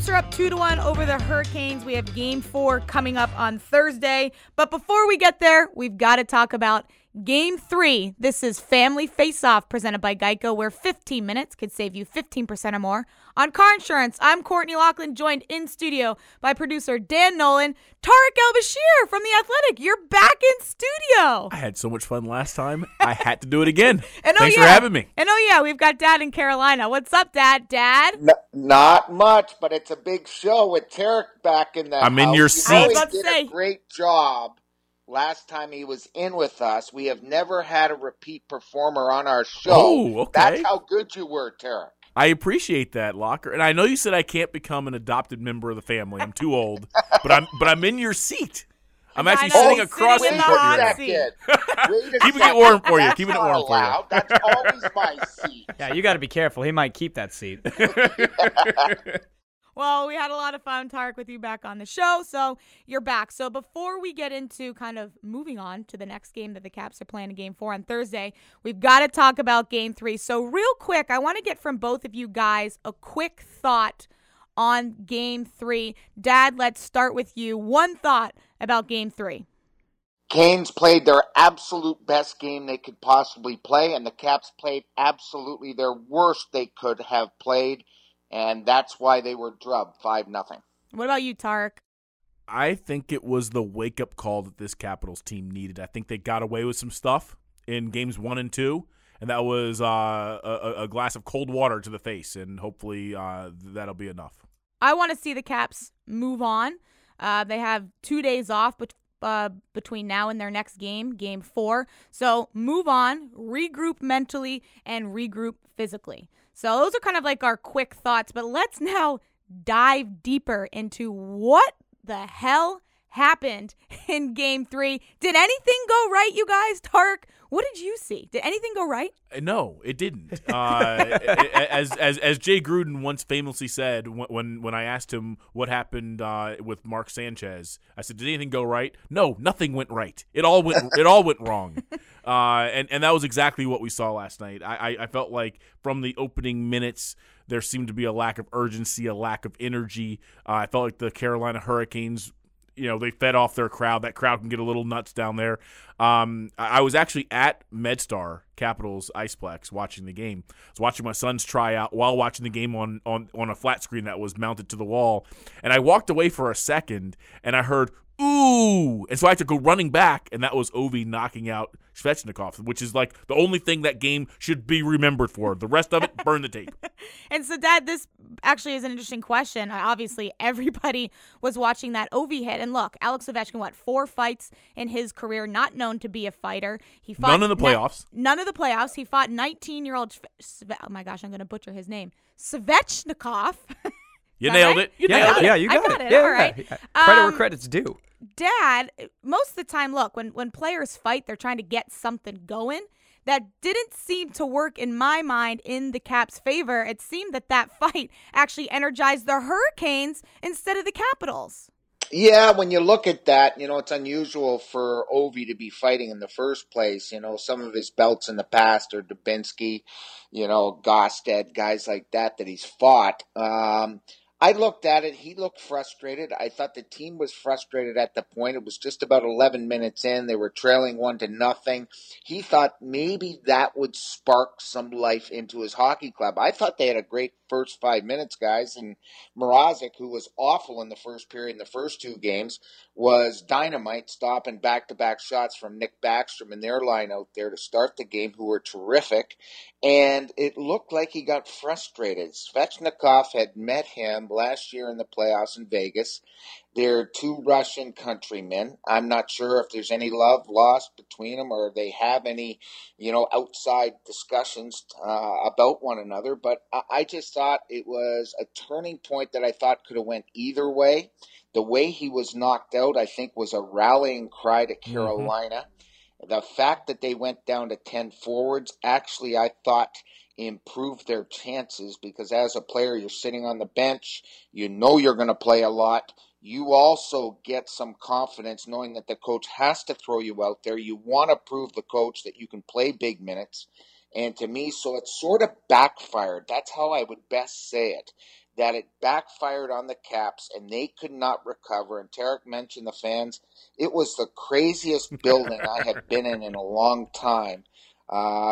Caps are up 2-1 over the Hurricanes. We have Game 4 coming up on Thursday. But before we get there, we've got to talk about Game 3. This is Family Face-Off presented by Geico, where 15 minutes could save you 15% or more on car insurance. I'm Courtney Laughlin, joined in studio by producer Dan Nolan. Tarik El-Bashir from The Athletic, you're back in studio. I had so much fun last time, I had to do it again. And Thanks for having me. And we've got Dad in Carolina. What's up, Dad? Not much, but it's a big show with Tarik back in the house. In your seat. He did a great job. Last time he was in with us, we have never had a repeat performer on our show. Oh, okay. That's how good you were, Tarik. I appreciate that, Locker. And I know you said I can't become an adopted member of the family. I'm too old, but I'm in your seat. I'm actually sitting across from you. Keeping it warm for you. Keeping it warm for you. That's always my seat. Yeah, you got to be careful. He might keep that seat. Well, we had a lot of fun, Tarik, with you back on the show, so you're back. So before we get into kind of moving on to the next game that the Caps are playing in Game 4 on Thursday, we've got to talk about Game 3. So real quick, I want to get from both of you guys a quick thought on Game 3. Dad, let's start with you. One thought about Game 3. Canes played their absolute best game they could possibly play, and the Caps played absolutely their worst they could have played. And that's why they were drubbed 5-0. What about you, Tarik? I think it was the wake-up call that this Capitals team needed. I think they got away with some stuff in Games 1 and 2, and that was a glass of cold water to the face, and hopefully that'll be enough. I want to see the Caps move on. They have 2 days off between now and their next game, Game 4. So move on, regroup mentally, and regroup physically. So those are kind of like our quick thoughts, but let's now dive deeper into what the hell happened in Game 3. Did anything go right, you guys? Tarik, what did you see? Did anything go right? No, it didn't. As Jay Gruden once famously said when I asked him what happened with Mark Sanchez, I said, "Did anything go right?" No, nothing went right. It all went wrong. And that was exactly what we saw last night. I felt like from the opening minutes, there seemed to be a lack of urgency, a lack of energy. I felt like the Carolina Hurricanes, they fed off their crowd. That crowd can get a little nuts down there. I was actually at MedStar Capitals Iceplex watching the game. I was watching my son's tryout while watching the game on a flat screen that was mounted to the wall. And I walked away for a second, and I heard, "Ooh!" And so I had to go running back, and that was Ovi knocking out Svechnikov, which is like the only thing that game should be remembered for. The rest of it, burn the tape. And so, Dad, this actually is an interesting question. Obviously, everybody was watching that Ovi hit. And look, Alex Ovechkin, 4 fights in his career, not known to be a fighter. He fought none in the playoffs. None of the playoffs. He fought 19-year-old I'm going to butcher his name. Svechnikov. You nailed it. Yeah, you got it. All right. Credit where credit's due. Dad, most of the time, look, when players fight, they're trying to get something going. That didn't seem to work in my mind in the Caps' favor. It seemed that fight actually energized the Hurricanes instead of the Capitals. Yeah, when you look at that, it's unusual for Ovi to be fighting in the first place. Some of his belts in the past are Dubinsky, Gosted, guys like that he's fought. I looked at it. He looked frustrated. I thought the team was frustrated at the point. It was just about 11 minutes in. They were trailing 1-0. He thought maybe that would spark some life into his hockey club. I thought they had a great first 5 minutes, guys. And Mrazek, who was awful in the first period in the first 2 games, was dynamite, stopping back-to-back shots from Nick Backstrom and their line out there to start the game, who were terrific. And it looked like he got frustrated. Svechnikov had met him last year in the playoffs in Vegas. They're 2 Russian countrymen. I'm not sure if there's any love lost between them or they have any, outside discussions about one another. But I just thought it was a turning point that I thought could have went either way. The way he was knocked out, I think, was a rallying cry to Carolina. Mm-hmm. The fact that they went down to 10 forwards, actually, I thought improve their chances, because as a player, you're sitting on the bench, you're going to play a lot. You also get some confidence knowing that the coach has to throw you out there. You want to prove the coach that you can play big minutes. And to me, so it sort of backfired. That's how I would best say it. that it backfired on the Caps and they could not recover. And Tarik mentioned the fans. It was the craziest building I have been in a long time.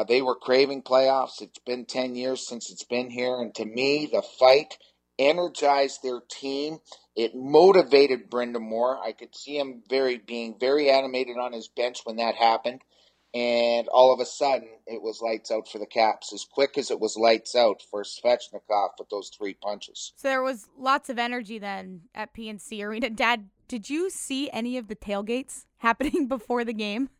They were craving playoffs. It's been 10 years since it's been here. And to me, the fight energized their team. It motivated Brendan Moore. I could see him being very animated on his bench when that happened. And all of a sudden, it was lights out for the Caps, as quick as it was lights out for Svechnikov with those three punches. So there was lots of energy then at PNC Arena. Dad, did you see any of the tailgates happening before the game?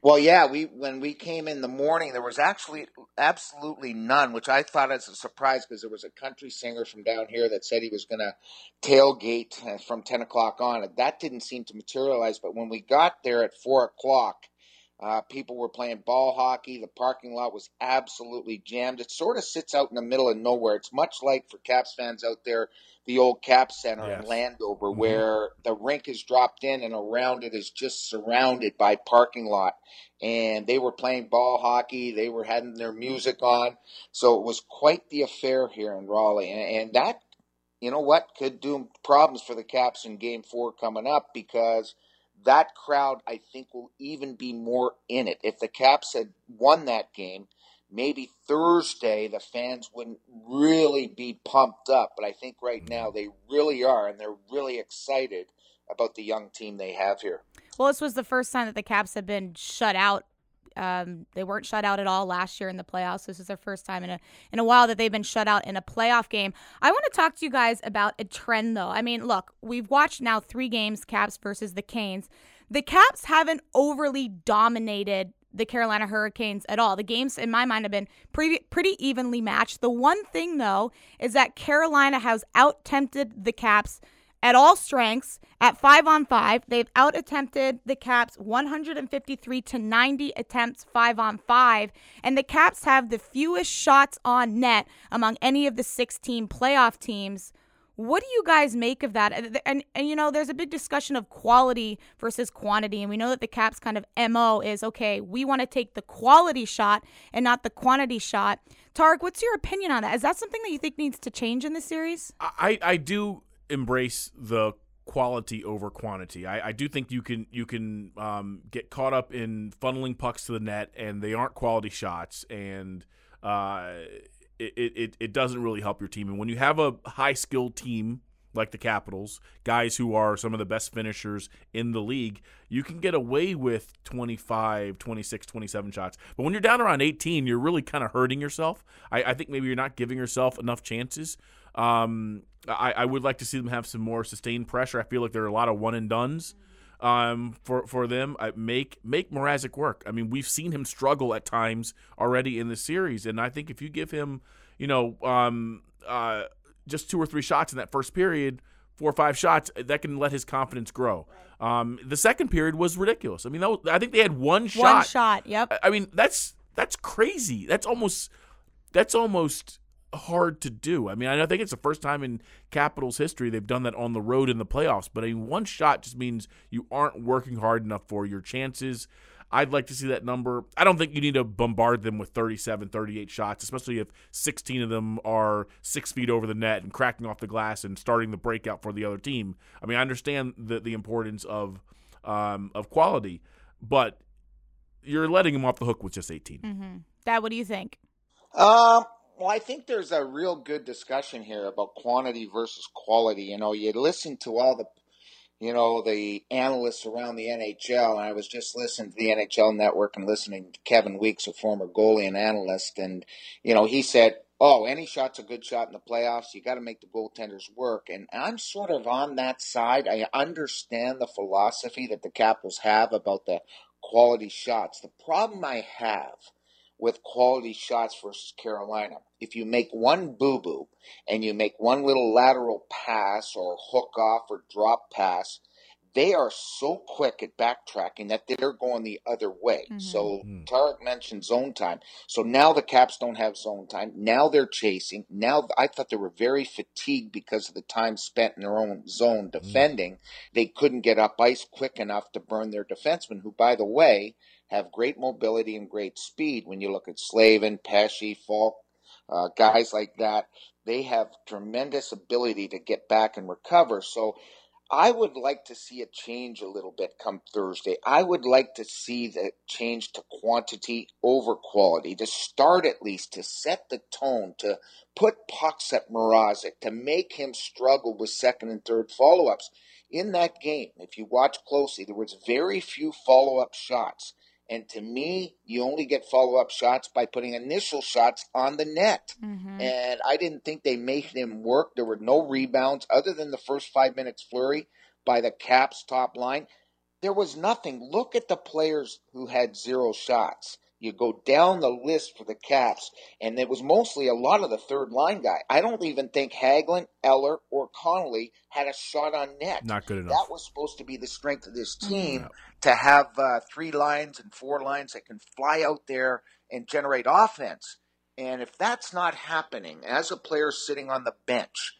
Well, yeah, when we came in the morning, there was actually absolutely none, which I thought as a surprise because there was a country singer from down here that said he was going to tailgate from 10 o'clock on. That didn't seem to materialize, but when we got there at 4 o'clock, people were playing ball hockey. The parking lot was absolutely jammed. It sort of sits out in the middle of nowhere. It's much like, for Caps fans out there, the old Caps Center in Landover, where the rink is dropped in and around it is just surrounded by parking lot. And they were playing ball hockey. They were having their music on. So it was quite the affair here in Raleigh. And that, you know what, could do problems for the Caps in Game 4 coming up, because that crowd, I think, will even be more in it. If the Caps had won that game, maybe Thursday the fans wouldn't really be pumped up. But I think right now they really are, and they're really excited about the young team they have here. Well, this was the first time that the Caps have been shut out. They weren't shut out at all last year in the playoffs. This is their first time in a while that they've been shut out in a playoff game. I want to talk to you guys about a trend, though. I mean, look, we've watched now 3 games, Caps versus the Canes. The Caps haven't overly dominated the Carolina Hurricanes at all. The games, in my mind, have been pretty evenly matched. The one thing, though, is that Carolina has out-tempted the Caps at all strengths. At 5-on-5, they've out-attempted the Caps 153 to 90 attempts 5-on-5, and the Caps have the fewest shots on net among any of the 16 playoff teams. What do you guys make of that? And you know, there's a big discussion of quality versus quantity, and we know that the Caps kind of MO is, okay, we want to take the quality shot and not the quantity shot. Tarik, what's your opinion on that? Is that something that you think needs to change in this series? I do embrace the quality over quantity. I do think you can get caught up in funneling pucks to the net, and they aren't quality shots, and it doesn't really help your team. And when you have a high-skilled team like the Capitals, guys who are some of the best finishers in the league, you can get away with 25, 26, 27 shots. But when you're down around 18, you're really kind of hurting yourself. I think maybe you're not giving yourself enough chances. I would like to see them have some more sustained pressure. I feel like there are a lot of one-and-dones for them. Make Mrazek work. I mean, we've seen him struggle at times already in the series, and I think if you give him, just 2 or 3 shots in that first period, 4 or 5 shots, that can let his confidence grow. The second period was ridiculous. I mean, I think they had one shot. One shot, yep. I mean, that's crazy. That's almost hard to do. I mean, I think it's the first time in Capitals history they've done that on the road in the playoffs, but one shot just means you aren't working hard enough for your chances. I'd like to see that number. I don't think you need to bombard them with 37, 38 shots, especially if 16 of them are 6 feet over the net and cracking off the glass and starting the breakout for the other team. I mean, I understand the importance of quality, but you're letting them off the hook with just 18. Mm-hmm. Dad, what do you think? Well, I think there's a real good discussion here about quantity versus quality. You know, you listen to all the analysts around the NHL, and I was just listening to the NHL Network and listening to Kevin Weeks, a former goalie and analyst, and, he said, any shot's a good shot in the playoffs. You got to make the goaltenders work. And I'm sort of on that side. I understand the philosophy that the Capitals have about the quality shots. The problem I have with quality shots versus Carolina, if you make one boo-boo and you make one little lateral pass or hook off or drop pass, they are so quick at backtracking that they're going the other way. Mm-hmm. So Tarik mentioned zone time. So now the Caps don't have zone time. Now they're chasing. Now I thought they were very fatigued because of the time spent in their own zone defending. Mm-hmm. They couldn't get up ice quick enough to burn their defensemen, who, by the way, have great mobility and great speed. When you look at Slavin, Pesci, Falk, guys like that, they have tremendous ability to get back and recover. So I would like to see it change a little bit come Thursday. I would like to see the change to quantity over quality, to start at least, to set the tone, to put pucks at Mrazek, to make him struggle with second and third follow-ups. In that game, if you watch closely, there was very few follow-up shots. And to me, you only get follow-up shots by putting initial shots on the net. Mm-hmm. And I didn't think they made them work. There were no rebounds other than the first 5 minutes flurry by the Caps top line. There was nothing. Look at the players who had zero shots. You go down the list for the Caps, and it was mostly a lot of the third-line guy. I don't even think Hagelin, Eller, or Connolly had a shot on net. Not good enough. That was supposed to be the strength of this team, to have three lines and four lines that can fly out there and generate offense. And if that's not happening, as a player sitting on the bench,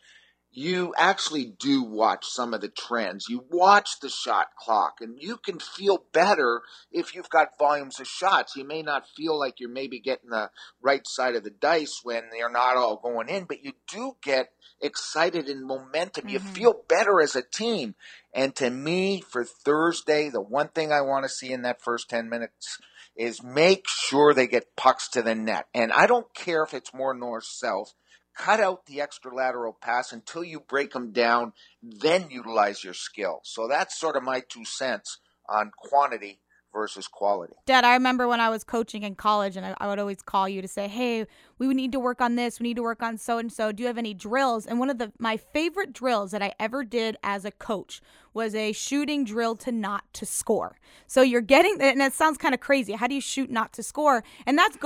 you actually do watch some of the trends. You watch the shot clock, and you can feel better if you've got volumes of shots. You may not feel like you're maybe getting the right side of the dice when they're not all going in, but you do get excited and momentum. Mm-hmm. You feel better as a team. And to me, for Thursday, the one thing I want to see in that first 10 minutes is make sure they get pucks to the net. And I don't care if it's more north-south. Cut out the extra lateral pass until you break them down, then utilize your skill. So that's sort of my 2 cents on quantity versus quality. Dad, I remember when I was coaching in college, and I would always call you to say, hey, we would need to work on this. We need to work on so-and-so. Do you have any drills? And one of my favorite drills that I ever did as a coach was a shooting drill to not to score. So you're getting, and that sounds kind of crazy. How do you shoot not to score? And that's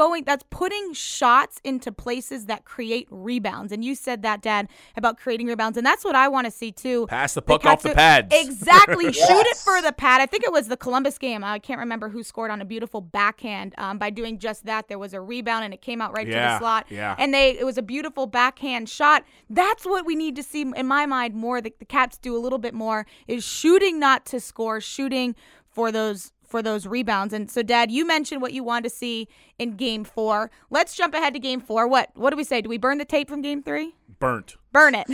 putting shots into places that create rebounds. And you said that, Dad, about creating rebounds. And that's what I want to see too. Pass the puck off the pads. Exactly. Yes. Shoot it for the pad. I think it was the Columbus game. I can't remember who scored on a beautiful backhand. By doing just that, there was a rebound and it came out right to the slot. Yeah. And it was a beautiful backhand shot. That's what we need to see, in my mind, more. The Caps do a little bit more is shooting not to score, shooting for those rebounds. And so, Dad, you mentioned what you want to see in Game 4. Let's jump ahead to Game 4. What do we say? Do we burn the tape from Game 3? Burn it. Burn it.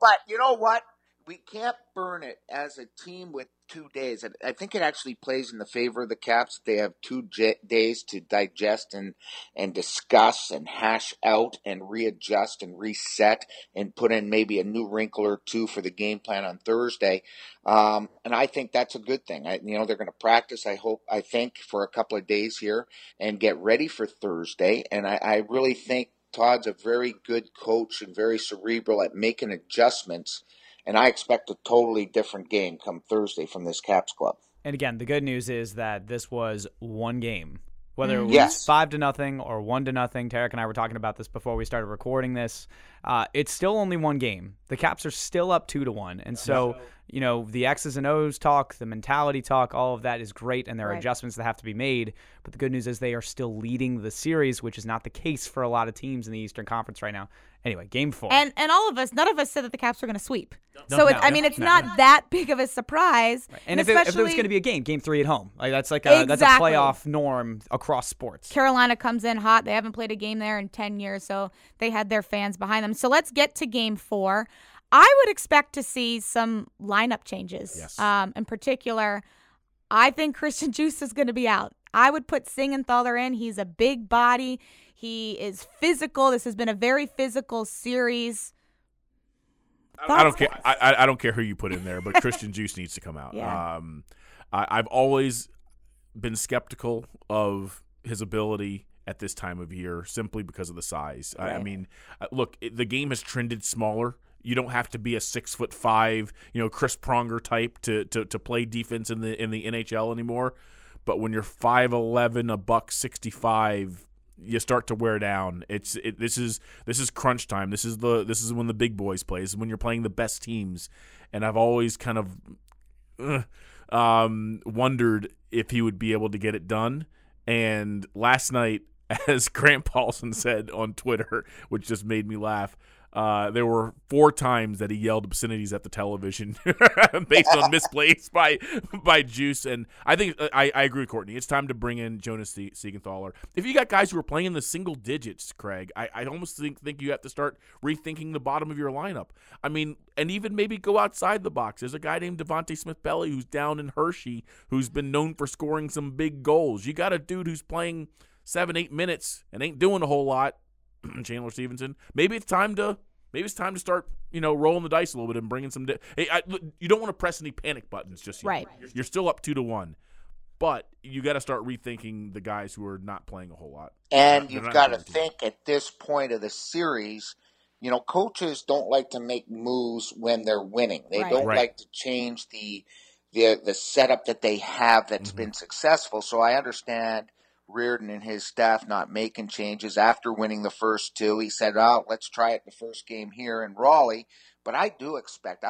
But you know what? We can't burn it as a team with 2 days. I think it actually plays in the favor of the Caps. They have 2 days to digest and discuss and hash out and readjust and reset and put in maybe a new wrinkle or two for the game plan on Thursday. And I think that's a good thing. They're going to practice, I think, for a couple of days here and get ready for Thursday. And I really think Todd's a very good coach and very cerebral at making adjustments. And I expect a totally different game come Thursday from this Caps club. And again, the good news is that this was one game. Whether it was 5-0 or 1-0, Tarek and I were talking about this before we started recording this. It's still only one game. The Caps are still up 2-1. And so, the X's and O's talk, the mentality talk, all of that is great. And there are adjustments that have to be made. But the good news is they are still leading the series, which is not the case for a lot of teams in the Eastern Conference right now. Anyway, Game 4. And all of us, none of us said that the Caps were going to sweep. It's not that big of a surprise. Right. And if there was going to be a game, Game 3 at home, that's a playoff norm across sports. Carolina comes in hot. They haven't played a game there in 10 years, so they had their fans behind them. So let's get to Game 4. I would expect to see some lineup changes. Yes. In particular, I think Christian Djoos is going to be out. I would put Siegenthaler in. He's a big body. He is physical. This has been a very physical series. Thoughts? I don't care. I don't care who you put in there, but Christian Djoos needs to come out. Yeah. I've always been skeptical of his ability at this time of year, simply because of the size. Right. The game has trended smaller. You don't have to be a 6'5", Chris Pronger type to play defense in the NHL anymore. But when you're 5'11", $165. You start to wear down. This is crunch time. This is when the big boys play. This is when you're playing the best teams. And I've always kind of wondered if he would be able to get it done. And last night, as Grant Paulson said on Twitter, which just made me laugh, There were 4 times that he yelled obscenities at the television based on misplays by Djoos. And I think I agree with Courtney. It's time to bring in Jonas Siegenthaler. If you got guys who are playing in the single digits, Craig, I almost think you have to start rethinking the bottom of your lineup. I mean, and even maybe go outside the box. There's a guy named Devontae Smith-Pelly who's down in Hershey who's been known for scoring some big goals. You got a dude who's playing 7-8 minutes and ain't doing a whole lot, Chandler Stephenson. Maybe it's time to start, rolling the dice a little bit and bringing some. You don't want to press any panic buttons just yet. Right. You're still up 2-1, but you got to start rethinking the guys who are not playing a whole lot. And you've got to think at this point of the series, coaches don't like to make moves when they're winning. They don't like to change the setup that they have that's been successful. So I understand Reardon and his staff not making changes after winning the first 2. He said, let's try it the first game here in Raleigh. But I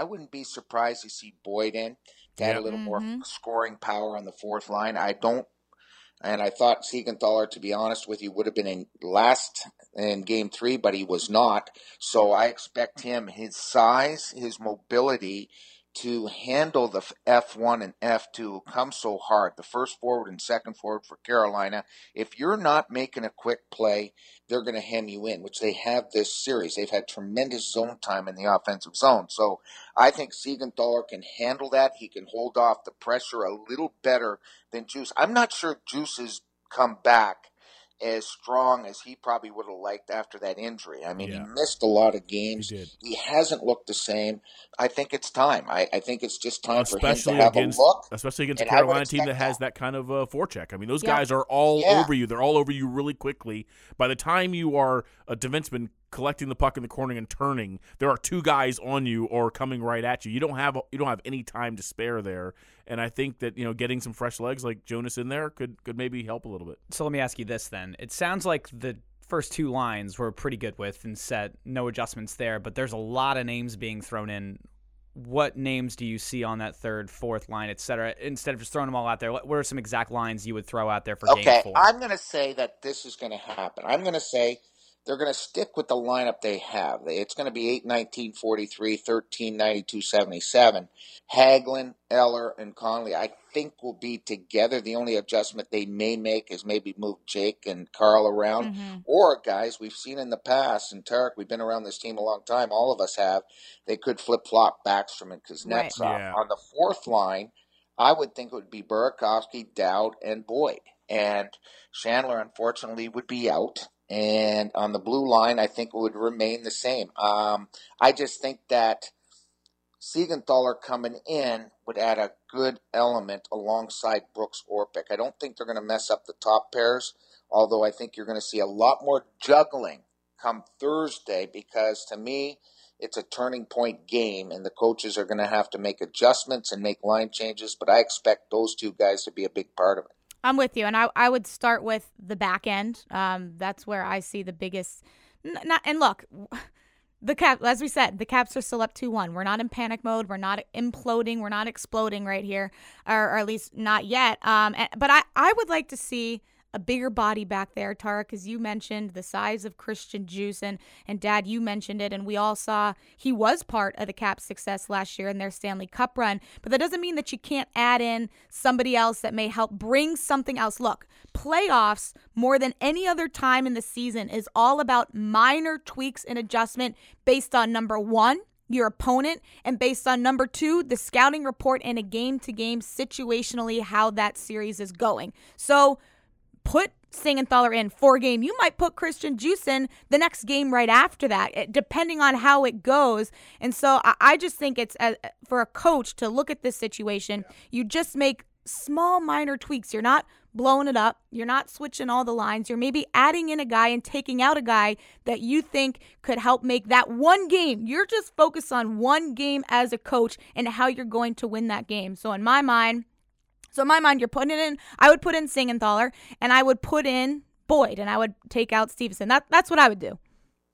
wouldn't be surprised to see Boyd in, to add a little more scoring power on the fourth line. I thought Siegenthaler, to be honest with you, would have been in game 3, but he was not. So I expect him, his size, his mobility, to handle the F1 and F2 come so hard, the first forward and second forward for Carolina. If you're not making a quick play, they're going to hem you in, which they have this series. They've had tremendous zone time in the offensive zone. So I think Siegenthaler can handle that. He can hold off the pressure a little better than Djoos. I'm not sure Djoos has come back as strong as he probably would have liked after that injury. I mean, he missed a lot of games. He hasn't looked the same. I think it's time. I think it's just time for him to have a look. Especially against a Carolina team that has that kind of forecheck. I mean, those guys are all over you. They're all over you really quickly. By the time you are a defenseman collecting the puck in the corner and turning, there are 2 guys on you or coming right at you. You don't have any time to spare there. And I think that, getting some fresh legs like Jonas in there could maybe help a little bit. So let me ask you this then. It sounds like the first 2 lines were pretty good with and set, no adjustments there, but there's a lot of names being thrown in. What names do you see on that third, fourth line, et cetera? Instead of just throwing them all out there, what are some exact lines you would throw out there for game 4? Okay, I'm going to say that this is going to happen. I'm going to say they're going to stick with the lineup they have. It's going to be 8-19-43, 13-92-77. Hagelin, Eller, and Connolly, I think, will be together. The only adjustment they may make is maybe move Jake and Carl around. Or guys we've seen in the past, and Tarik, we've been around this team a long time, all of us have, they could flip-flop Backstrom and Kuznetsov. On the fourth line, I would think it would be Burakovsky, Dowd, and Boyd. And Chandler, unfortunately, would be out. And on the blue line, I think it would remain the same. I just think that Siegenthaler coming in would add a good element alongside Brooks Orpik. I don't think they're going to mess up the top pairs, although I think you're going to see a lot more juggling come Thursday, because to me, it's a turning point game, and the coaches are going to have to make adjustments and make line changes, but I expect those 2 guys to be a big part of it. I'm with you, and I would start with the back end. That's where I see the biggest. And look, as we said, the Caps are still up 2-1. We're not in panic mode. We're not imploding. We're not exploding right here, or at least not yet. But I would like to see a bigger body back there, Tarik, as you mentioned, the size of Christian Djoos, and Dad, you mentioned it, and we all saw he was part of the Caps' success last year in their Stanley Cup run, but that doesn't mean that you can't add in somebody else that may help bring something else. Look, playoffs, more than any other time in the season, is all about minor tweaks and adjustment based on, number 1, your opponent, and based on, number 2, the scouting report and a game-to-game situationally how that series is going. So, put Siegenthaler in for game. You might put Christian Djoos in the next game right after that, depending on how it goes. And so I just think it's for a coach to look at this situation. Yeah. You just make small minor tweaks. You're not blowing it up. You're not switching all the lines. You're maybe adding in a guy and taking out a guy that you think could help make that one game. You're just focused on one game as a coach and how you're going to win that game. So in my mind, you're putting it in. I would put in Siegenthaler, and I would put in Boyd, and I would take out Stevenson. That's what I would do.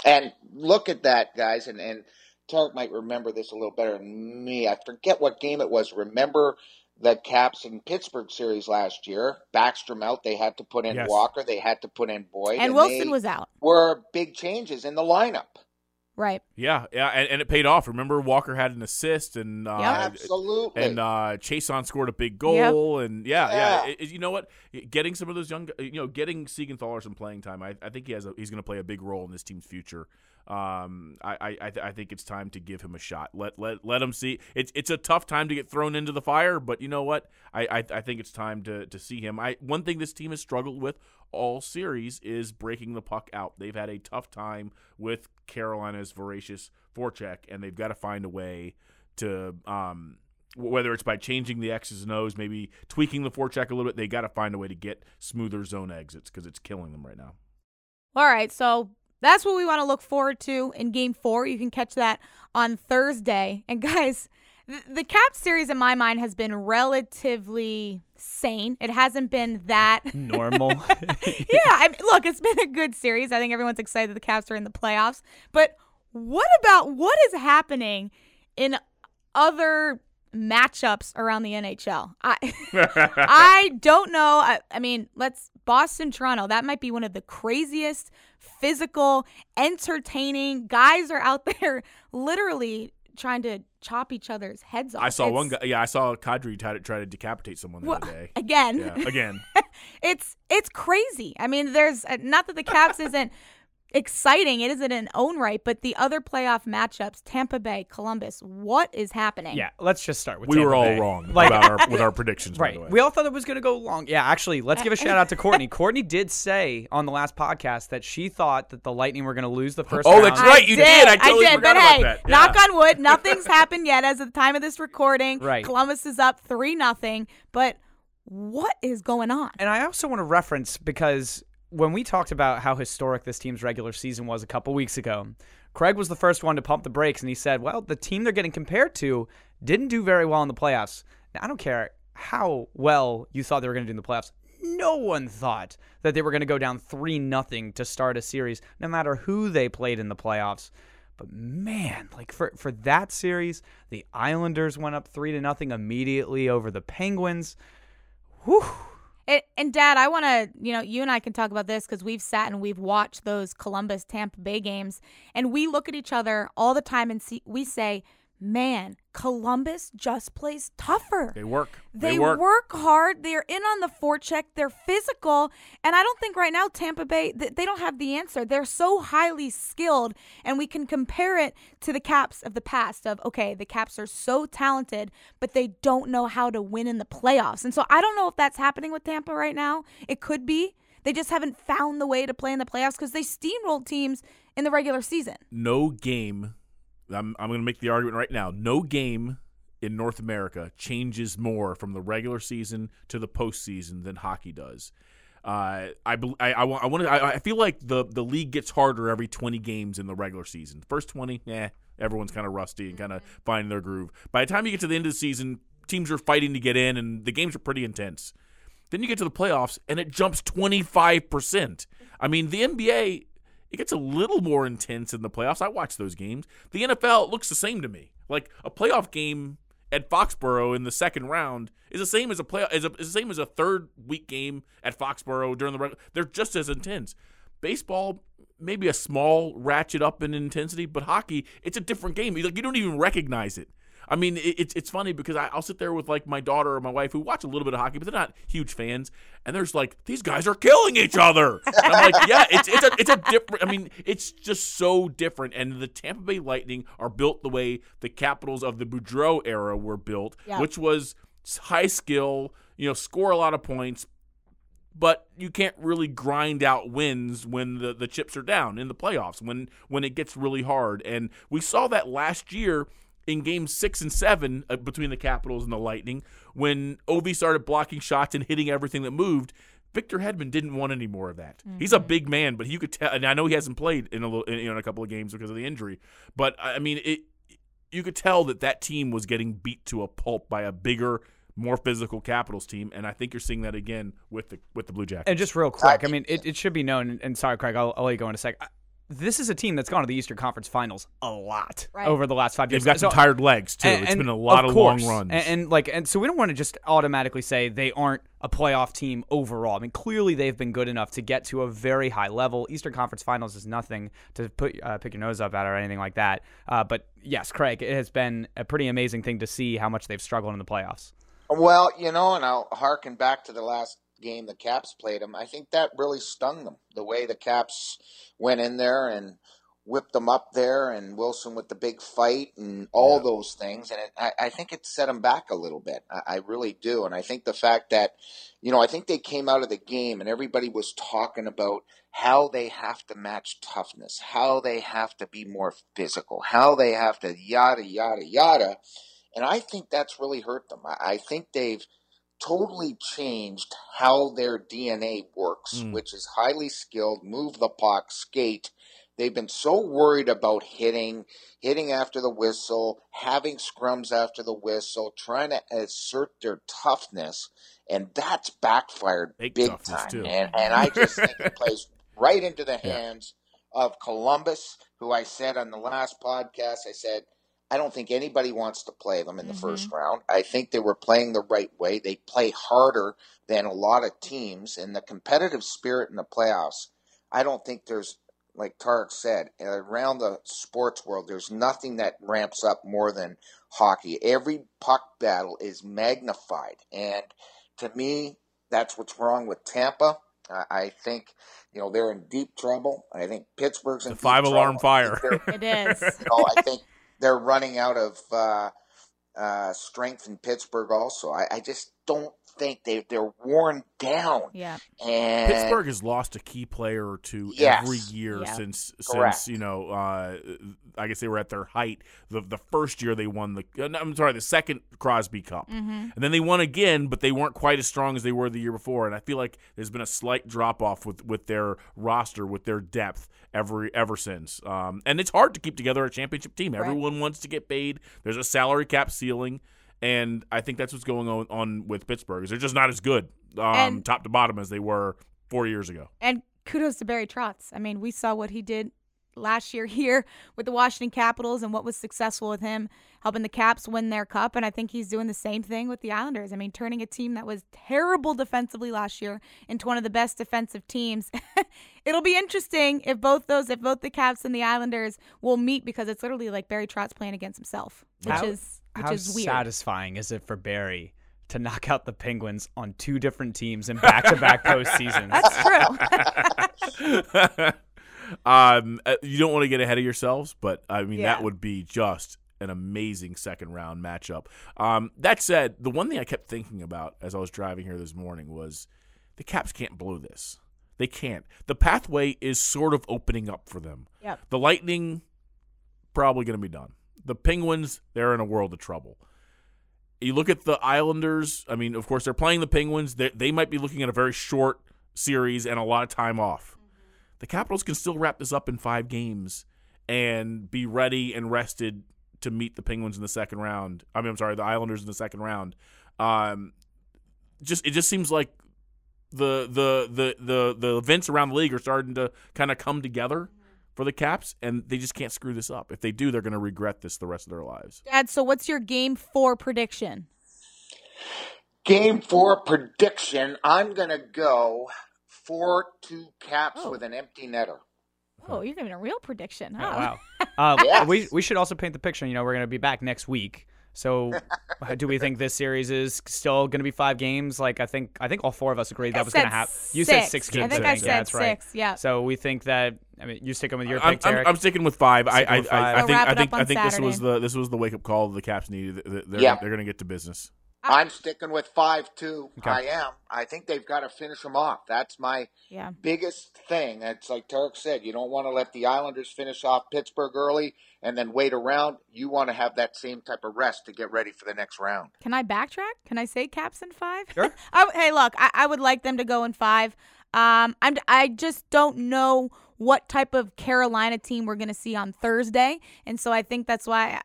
And look at that, guys. And Tarik might remember this a little better than me. I forget what game it was. Remember the Caps in Pittsburgh series last year? Backstrom out. They had to put in Walker. They had to put in Boyd. And Wilson was out. Were big changes in the lineup. Right. Yeah, and it paid off. Remember, Walker had an assist, and absolutely, and Chason scored a big goal, and you know what? Getting some of those young, getting Siegenthaler some playing time, I think he's going to play a big role in this team's future. I think it's time to give him a shot. Let him see. It's a tough time to get thrown into the fire, but you know what? I think it's time to see him. One thing this team has struggled with all series is breaking the puck out. They've had a tough time with Carolina's voracious forecheck, and they've got to find a way to, whether it's by changing the X's and O's, maybe tweaking the forecheck a little bit, they got to find a way to get smoother zone exits because it's killing them right now. All right, so that's what we want to look forward to in Game 4. You can catch that on Thursday. And, guys, the Caps series, in my mind, has been relatively sane. It hasn't been that normal. Yeah, look, it's been a good series. I think everyone's excited that the Caps are in the playoffs. But what about what is happening in other matchups around the NHL? I don't know. I mean, let's Boston, Toronto. That might be one of the craziest, physical, entertaining guys are out there literally trying to chop each other's heads off. One guy. Yeah, I saw Kadri try to decapitate someone the other day. Again. It's crazy. I mean, there's not that the Caps isn't exciting. It isn't in own right, but the other playoff matchups, Tampa Bay, Columbus, what is happening? Yeah, let's just start with Tampa Bay. We were all wrong with our predictions, right? By the way. We all thought it was going to go long. Yeah, actually, let's give a shout-out to Courtney. Courtney did say on the last podcast that she thought that the Lightning were going to lose the first round. Oh, that's right. You did. I totally forgot about that. Yeah. Knock on wood, nothing's happened yet as of the time of this recording. Right. Columbus is up 3-0, but what is going on? And I also want to reference, because when we talked about how historic this team's regular season was a couple weeks ago, Craig was the first one to pump the brakes, and he said, well, the team they're getting compared to didn't do very well in the playoffs. Now, I don't care how well you thought they were going to do in the playoffs. No one thought that they were going to go down 3-0 to start a series, no matter who they played in the playoffs. But, man, like for that series, the Islanders went up 3-0 immediately over the Penguins. Whew. And, Dad, I want to, you and I can talk about this because we've sat and we've watched those Columbus-Tampa Bay games, and we look at each other all the time and we say, man, Columbus just plays tougher. They work hard. They're in on the forecheck. They're physical. And I don't think right now Tampa Bay, they don't have the answer. They're so highly skilled, and we can compare it to the Caps of the past of, okay, the Caps are so talented, but they don't know how to win in the playoffs. And so I don't know if that's happening with Tampa right now. It could be. They just haven't found the way to play in the playoffs because they steamrolled teams in the regular season. No game. I'm going to make the argument right now. No game in North America changes more from the regular season to the postseason than hockey does. I feel like the league gets harder every 20 games in the regular season. First 20, everyone's kind of rusty and kind of finding their groove. By the time you get to the end of the season, teams are fighting to get in, and the games are pretty intense. Then you get to the playoffs, and it jumps 25%. I mean, the NBA, it gets a little more intense in the playoffs. I watch those games. The NFL looks the same to me. Like a playoff game at Foxborough in the second round is the same as a third week game at Foxborough during the regular. They're just as intense. Baseball, maybe a small ratchet up in intensity, but hockey, it's a different game. You don't even recognize it. I mean, it's funny because I'll sit there with like my daughter or my wife who watch a little bit of hockey, but they're not huge fans. And there's like, these guys are killing each other. And I'm like, yeah, it's a different. I mean, it's just so different. And the Tampa Bay Lightning are built the way the Capitals of the Boudreau era were built, which was high skill, score a lot of points, but you can't really grind out wins when the chips are down in the playoffs, when it gets really hard. And we saw that last year in games 6 and 7 between the Capitals and the Lightning, when Ovi started blocking shots and hitting everything that moved, Victor Hedman didn't want any more of that. Mm-hmm. He's a big man, but you could tell, and I know he hasn't played in a couple of games because of the injury, but I mean, you could tell that team was getting beat to a pulp by a bigger, more physical Capitals team, and I think you're seeing that again with the Blue Jackets. And just real quick, I mean, it should be known, and sorry, Craig, I'll let you go in a sec. this is a team that's gone to the Eastern Conference Finals a lot over the last 5 years. They've got some tired legs, too. It's been a lot of long runs. And so we don't want to just automatically say they aren't a playoff team overall. I mean, clearly they've been good enough to get to a very high level. Eastern Conference Finals is nothing to pick your nose up at or anything like that. But, yes, Craig, it has been a pretty amazing thing to see how much they've struggled in the playoffs. Well, you know, and I'll harken back to the last game the Caps played them. I think that really stung them, the way the Caps went in there and whipped them up there, and Wilson with the big fight and all those things. And I think it set them back a little bit. I really do. And I think the fact that, you know, I think they came out of the game and everybody was talking about how they have to match toughness, how they have to be more physical, how they have to yada, yada, yada. And I think that's really hurt them. I think they've totally changed how their DNA works, which is highly skilled, move the puck, skate. They've been so worried about hitting after the whistle, having scrums after the whistle, trying to assert their toughness, and that's backfired big time. And I just think it plays right into the hands of Columbus, who I said on the last podcast, I said, I don't think anybody wants to play them in the first round. I think they were playing the right way. They play harder than a lot of teams, and the competitive spirit in the playoffs, I don't think there's, like Tarik said, around the sports world, there's nothing that ramps up more than hockey. Every puck battle is magnified, and to me, that's what's wrong with Tampa. I think, you know, they're in deep trouble. I think Pittsburgh's in deep trouble. The five-alarm fire. It is. You know, I think they're running out of strength in Pittsburgh also. I just don't think they're worn down. Yeah. And Pittsburgh has lost a key player or two every year since you know, I guess they were at their height the first year they won the second Crosby Cup. Mm-hmm. And then they won again, but they weren't quite as strong as they were the year before. And I feel like there's been a slight drop-off with their roster, with their depth ever since. And it's hard to keep together a championship team. Right. Everyone wants to get paid. There's a salary cap ceiling. And I think that's what's going on with Pittsburgh. They're just not as good top to bottom as they were 4 years ago. And kudos to Barry Trotz. I mean, we saw what he did last year here with the Washington Capitals and what was successful with him helping the Caps win their cup. And I think he's doing the same thing with the Islanders. I mean, turning a team that was terrible defensively last year into one of the best defensive teams. It'll be interesting if both the Caps and the Islanders will meet, because it's literally like Barry Trotz playing against himself, which is weird. How satisfying is it for Barry to knock out the Penguins on two different teams in back-to-back postseasons? That's true. You don't want to get ahead of yourselves, but, I mean, that would be just an amazing second-round matchup. That said, the one thing I kept thinking about as I was driving here this morning was the Caps can't blow this. They can't. The pathway is sort of opening up for them. Yep. The Lightning, probably going to be done. The Penguins, they're in a world of trouble. You look at the Islanders, I mean, of course, they're playing the Penguins. They might be looking at a very short series and a lot of time off. The Capitals can still wrap this up in 5 games and be ready and rested to meet the Penguins in the second round. I mean, I'm sorry, the Islanders in the second round. It just seems like the events around the league are starting to kind of come together for the Caps, and they just can't screw this up. If they do, they're going to regret this the rest of their lives. Dad, so what's your Game 4 prediction? Game 4 prediction, I'm going to go 4-2 Caps with an empty netter. Oh, you're giving a real prediction, huh? Oh, wow. Yes. We should also paint the picture. You know, we're going to be back next week. So do we think this series is still going to be 5 games? Like, I think all 4 of us agreed that was going to happen. You said 6 games. I think I said that's 6, right. Yeah. So we think that, I mean, you sticking with your pick, Tarik? I'm sticking with 5. I think this was the wake-up call the Caps needed. They're going to get to business. I'm sticking with 5, too. Okay. I am. I think they've got to finish them off. That's my biggest thing. It's like Tarik said, you don't want to let the Islanders finish off Pittsburgh early and then wait around. You want to have that same type of rest to get ready for the next round. Can I backtrack? Can I say Caps in 5? Sure. Hey, look, I would like them to go in 5. I just don't know what type of Carolina team we're going to see on Thursday. And so I think that's why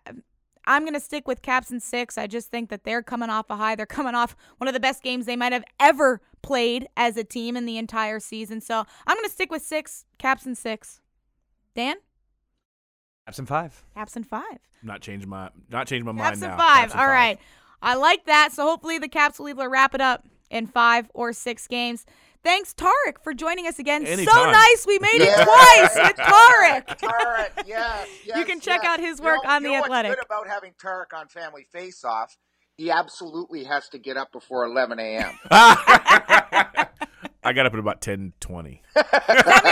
I'm going to stick with Caps in 6. I just think that they're coming off a high. They're coming off one of the best games they might have ever played as a team in the entire season. So I'm going to stick with 6, Caps in 6. Dan? Caps in 5. Not changing my mind now. Caps in 5. All right. I like that. So hopefully the Caps will either wrap it up in 5 or 6 games. Thanks, Tarik, for joining us again. Anytime. So nice. We made it twice with Tarik. Tarik, yes. You can check out his work on The Athletic. What's good about having Tarik on Family Face Off? He absolutely has to get up before 11 a.m. I got up at about 10:20.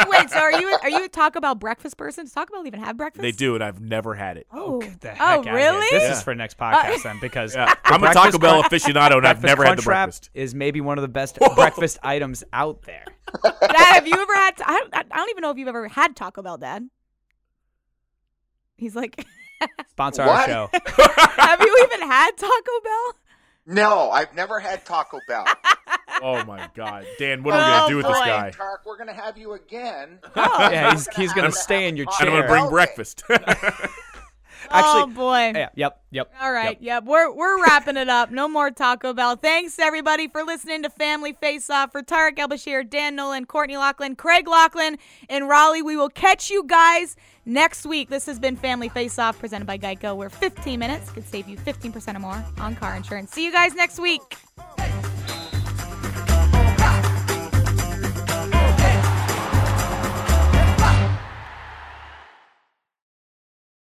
Wait, so are you a Taco Bell breakfast person? Does Taco Bell even have breakfast? They do, and I've never had it. Oh, get the heck out really? Of here. This is for next podcast then, because I'm a Taco Bell aficionado, and I've never had the breakfast. Is maybe one of the best breakfast items out there. Dad, have you ever had? I don't even know if you've ever had Taco Bell, Dad. He's like, sponsor our show. Have you even had Taco Bell? No, I've never had Taco Bell. Oh, my God. Dan, what are we going to do with this guy? Tarik, we're going to have you again. Oh. Yeah, he's going to stay in your chair. And I'm going to bring breakfast. Actually, oh, boy. Yeah, yep. All right, yep. We're wrapping it up. No more Taco Bell. Thanks, everybody, for listening to Family Face Off. For Tarik El-Bashir, Dan Nolan, Courtney Laughlin, Craig Laughlin, and Raleigh, we will catch you guys next week. This has been Family Face Off, presented by Geico, where 15 minutes could save you 15% or more on car insurance. See you guys next week.